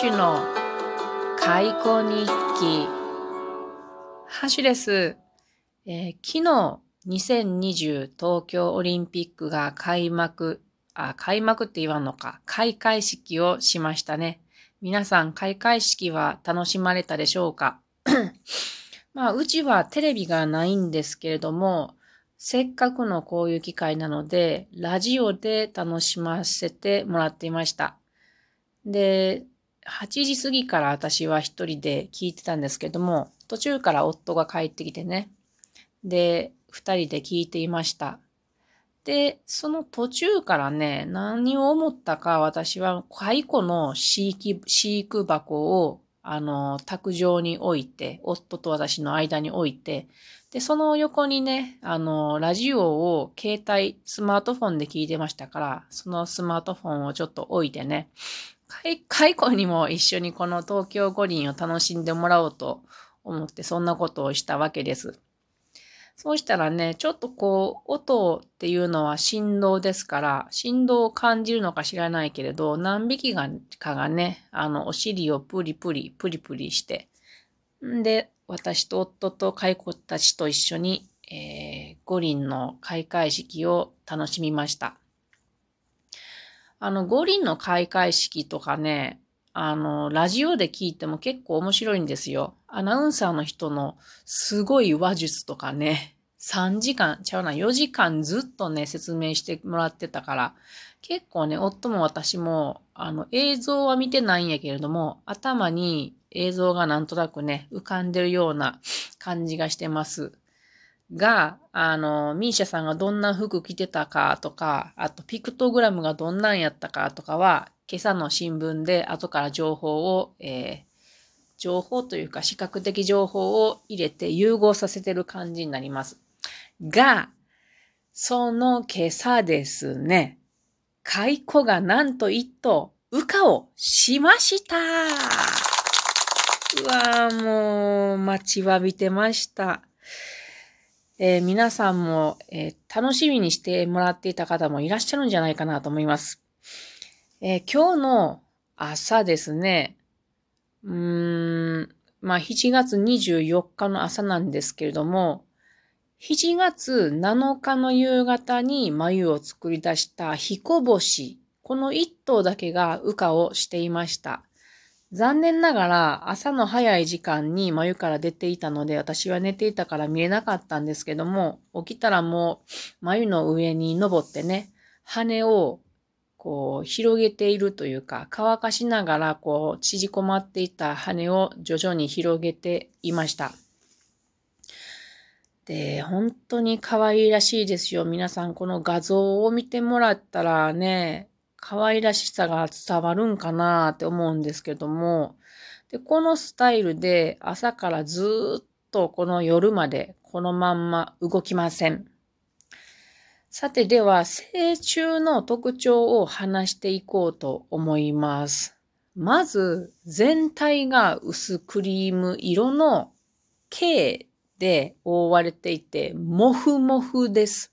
橋の開口日記。橋です。昨日2020東京オリンピックが開幕って言わんのか、開会式をしましたね。皆さん開会式は楽しまれたでしょうか？まあ、うちはテレビがないんですけれども、せっかくのこういう機会なので、ラジオで楽しませてもらっていました。で、8時過ぎから私は一人で聞いてたんですけども、途中から夫が帰ってきてね。で、二人で聞いていました。で、その途中からね、何を思ったか私は蚕の飼育箱を卓上に置いて、夫と私の間に置いて、で、その横にね、ラジオを携帯、スマートフォンで聞いてましたから、そのスマートフォンをちょっと置いてね、蚕にも一緒にこの東京五輪を楽しんでもらおうと思って、そんなことをしたわけです。そうしたらね、ちょっとこう、音っていうのは振動ですから、振動を感じるのか知らないけれど、何匹かがね、お尻をプリプリ、プリプリして、んで、私と夫と蚕たちと一緒に、五輪の開会式を楽しみました。五輪の開会式とかね、ラジオで聞いても結構面白いんですよ。アナウンサーの人のすごい話術とかね、4時間ずっとね、説明してもらってたから、結構ね、夫も私も、映像は見てないんやけれども、頭に映像がなんとなくね、浮かんでるような感じがしてます。が、MISIA さんがどんな服着てたかとか、あとピクトグラムがどんなんやったかとかは、今朝の新聞で後から情報というか視覚的情報を入れて融合させてる感じになります。が、その今朝ですね、蚕がなんと一頭、羽化をしました。うわー、もう待ちわびてました。皆さんも、楽しみにしてもらっていた方もいらっしゃるんじゃないかなと思います。今日の朝ですね、まあ、7月24日の朝なんですけれども、7月7日の夕方に繭を作り出した彦星、この一頭だけが羽化をしていました。残念ながら朝の早い時間に繭から出ていたので、私は寝ていたから見れなかったんですけども、起きたらもう繭の上に登ってね、羽をこう広げているというか、乾かしながらこう縮こまっていた羽を徐々に広げていました。で、本当に可愛いらしいですよ。皆さんこの画像を見てもらったらね、可愛らしさが伝わるんかなって思うんですけども、で、このスタイルで朝からずっとこの夜までこのまんま動きません。さて、では成虫の特徴を話していこうと思います。まず、全体が薄クリーム色の毛で覆われていて、もふもふです。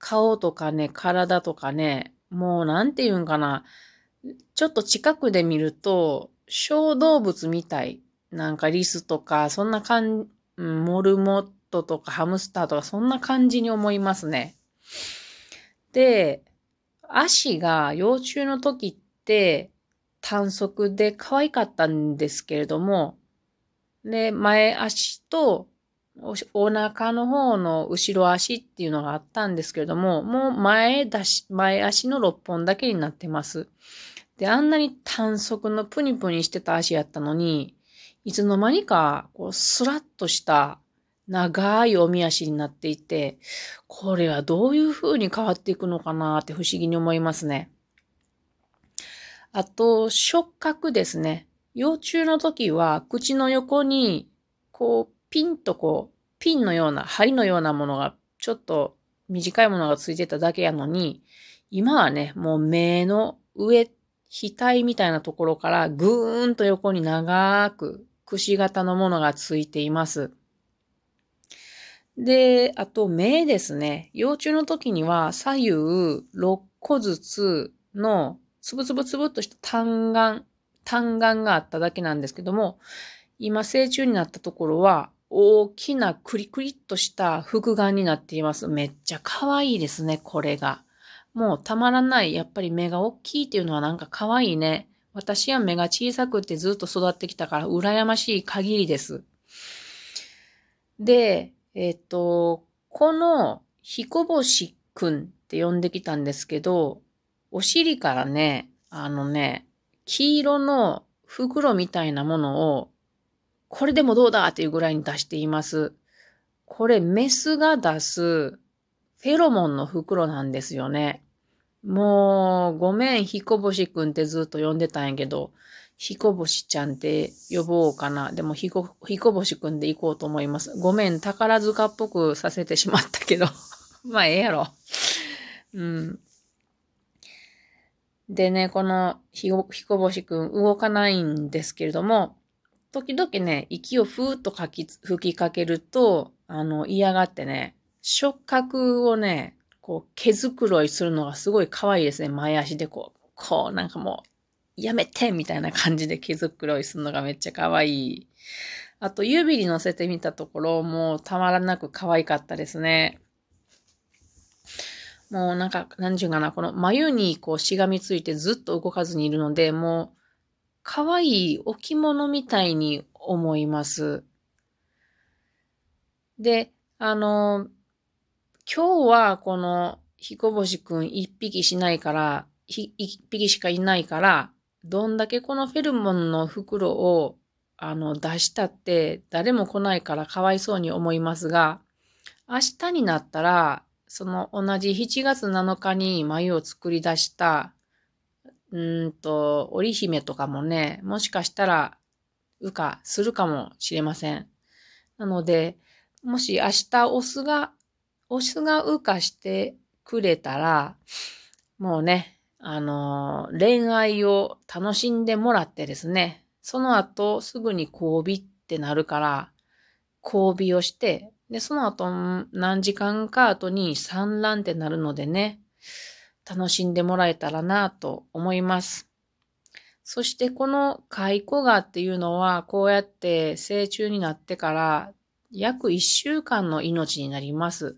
顔とかね、体とかね、もうなんて言うんかな。ちょっと近くで見ると、小動物みたい。なんかリスとか、そんな感じ、モルモットとかハムスターとか、そんな感じに思いますね。で、足が幼虫の時って短足で可愛かったんですけれども、で、前足と、お腹の方の後ろ足っていうのがあったんですけれども、もう前足の6本だけになってます。で、あんなに短足のプニプニしてた足やったのに、いつの間にかこうスラッとした長いおみ足になっていて、これはどういう風に変わっていくのかなって不思議に思いますね。あと、触覚ですね。幼虫の時は口の横にこう、ピンのような、針のようなものが、ちょっと短いものがついてただけやのに、今はね、もう目の上、額みたいなところからぐーんと横に長く、くし形のものがついています。で、あと目ですね。幼虫の時には左右6個ずつの、つぶつぶつぶっとした単眼、単眼があっただけなんですけども、今成虫になったところは大きなクリクリっとした複眼になっています。めっちゃ可愛いですね、これが。もうたまらない。やっぱり目が大きいっていうのはなんか可愛いね。私は目が小さくてずっと育ってきたから羨ましい限りです。で、この彦星くんって呼んできたんですけど、お尻からね、黄色の袋みたいなものをこれでもどうだっていうぐらいに出しています。これメスが出すフェロモンの袋なんですよね。もうごめん、彦星くんってずっと呼んでたんやけど、彦星ちゃんって呼ぼうかな。でも彦星くんで行こうと思います。ごめん、宝塚っぽくさせてしまったけど。まあええやろ。うん。でね、この彦星くん動かないんですけれども、時々ね、息をふーっと吹きかけると、嫌がってね、触覚をね、こう、毛づくろいするのがすごい可愛いですね。前足でこう、なんかもう、やめてみたいな感じで毛づくろいするのがめっちゃ可愛い。あと、指に乗せてみたところ、もうたまらなく可愛かったですね。もうなんか、なんちゅうかな、この眉にこう、しがみついてずっと動かずにいるので、もう、可愛い置物みたいに思います。で、今日はこの彦星くん一匹しかいないから、どんだけこのフェルモンの袋を出したって誰も来ないからかわいそうに思いますが、明日になったら、その同じ7月7日に繭を作り出した織姫とかもね、もしかしたら、羽化するかもしれません。なので、もし明日オスが羽化してくれたら、もうね、恋愛を楽しんでもらってですね、その後すぐに交尾ってなるから、交尾をして、で、その後何時間か後に産卵ってなるのでね、楽しんでもらえたらなと思います。そしてこのカイコガっていうのはこうやって成虫になってから約1週間の命になります。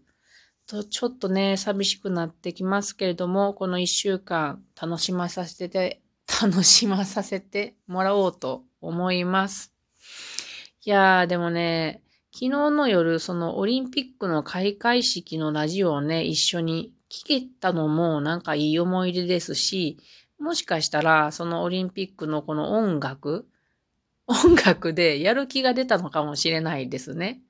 ちょっとね、寂しくなってきますけれども、この1週間楽しまさせてもらおうと思います。いやーでもね、昨日の夜そのオリンピックの開会式のラジオをね、一緒に聞けたのもなんかいい思い出ですし、もしかしたらそのオリンピックのこの音楽でやる気が出たのかもしれないですね。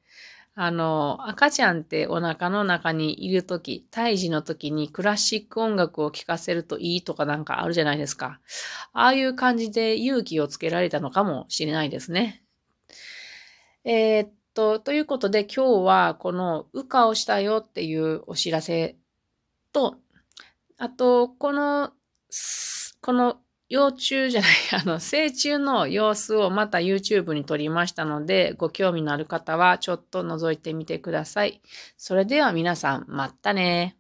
赤ちゃんってお腹の中にいるとき、胎児のときにクラシック音楽を聴かせるといいとかなんかあるじゃないですか。ああいう感じで勇気をつけられたのかもしれないですね。ということで今日はこの羽化をしたよっていうお知らせと、あと、この成虫の様子をまた YouTube に撮りましたので、ご興味のある方はちょっと覗いてみてください。それでは皆さん、またね。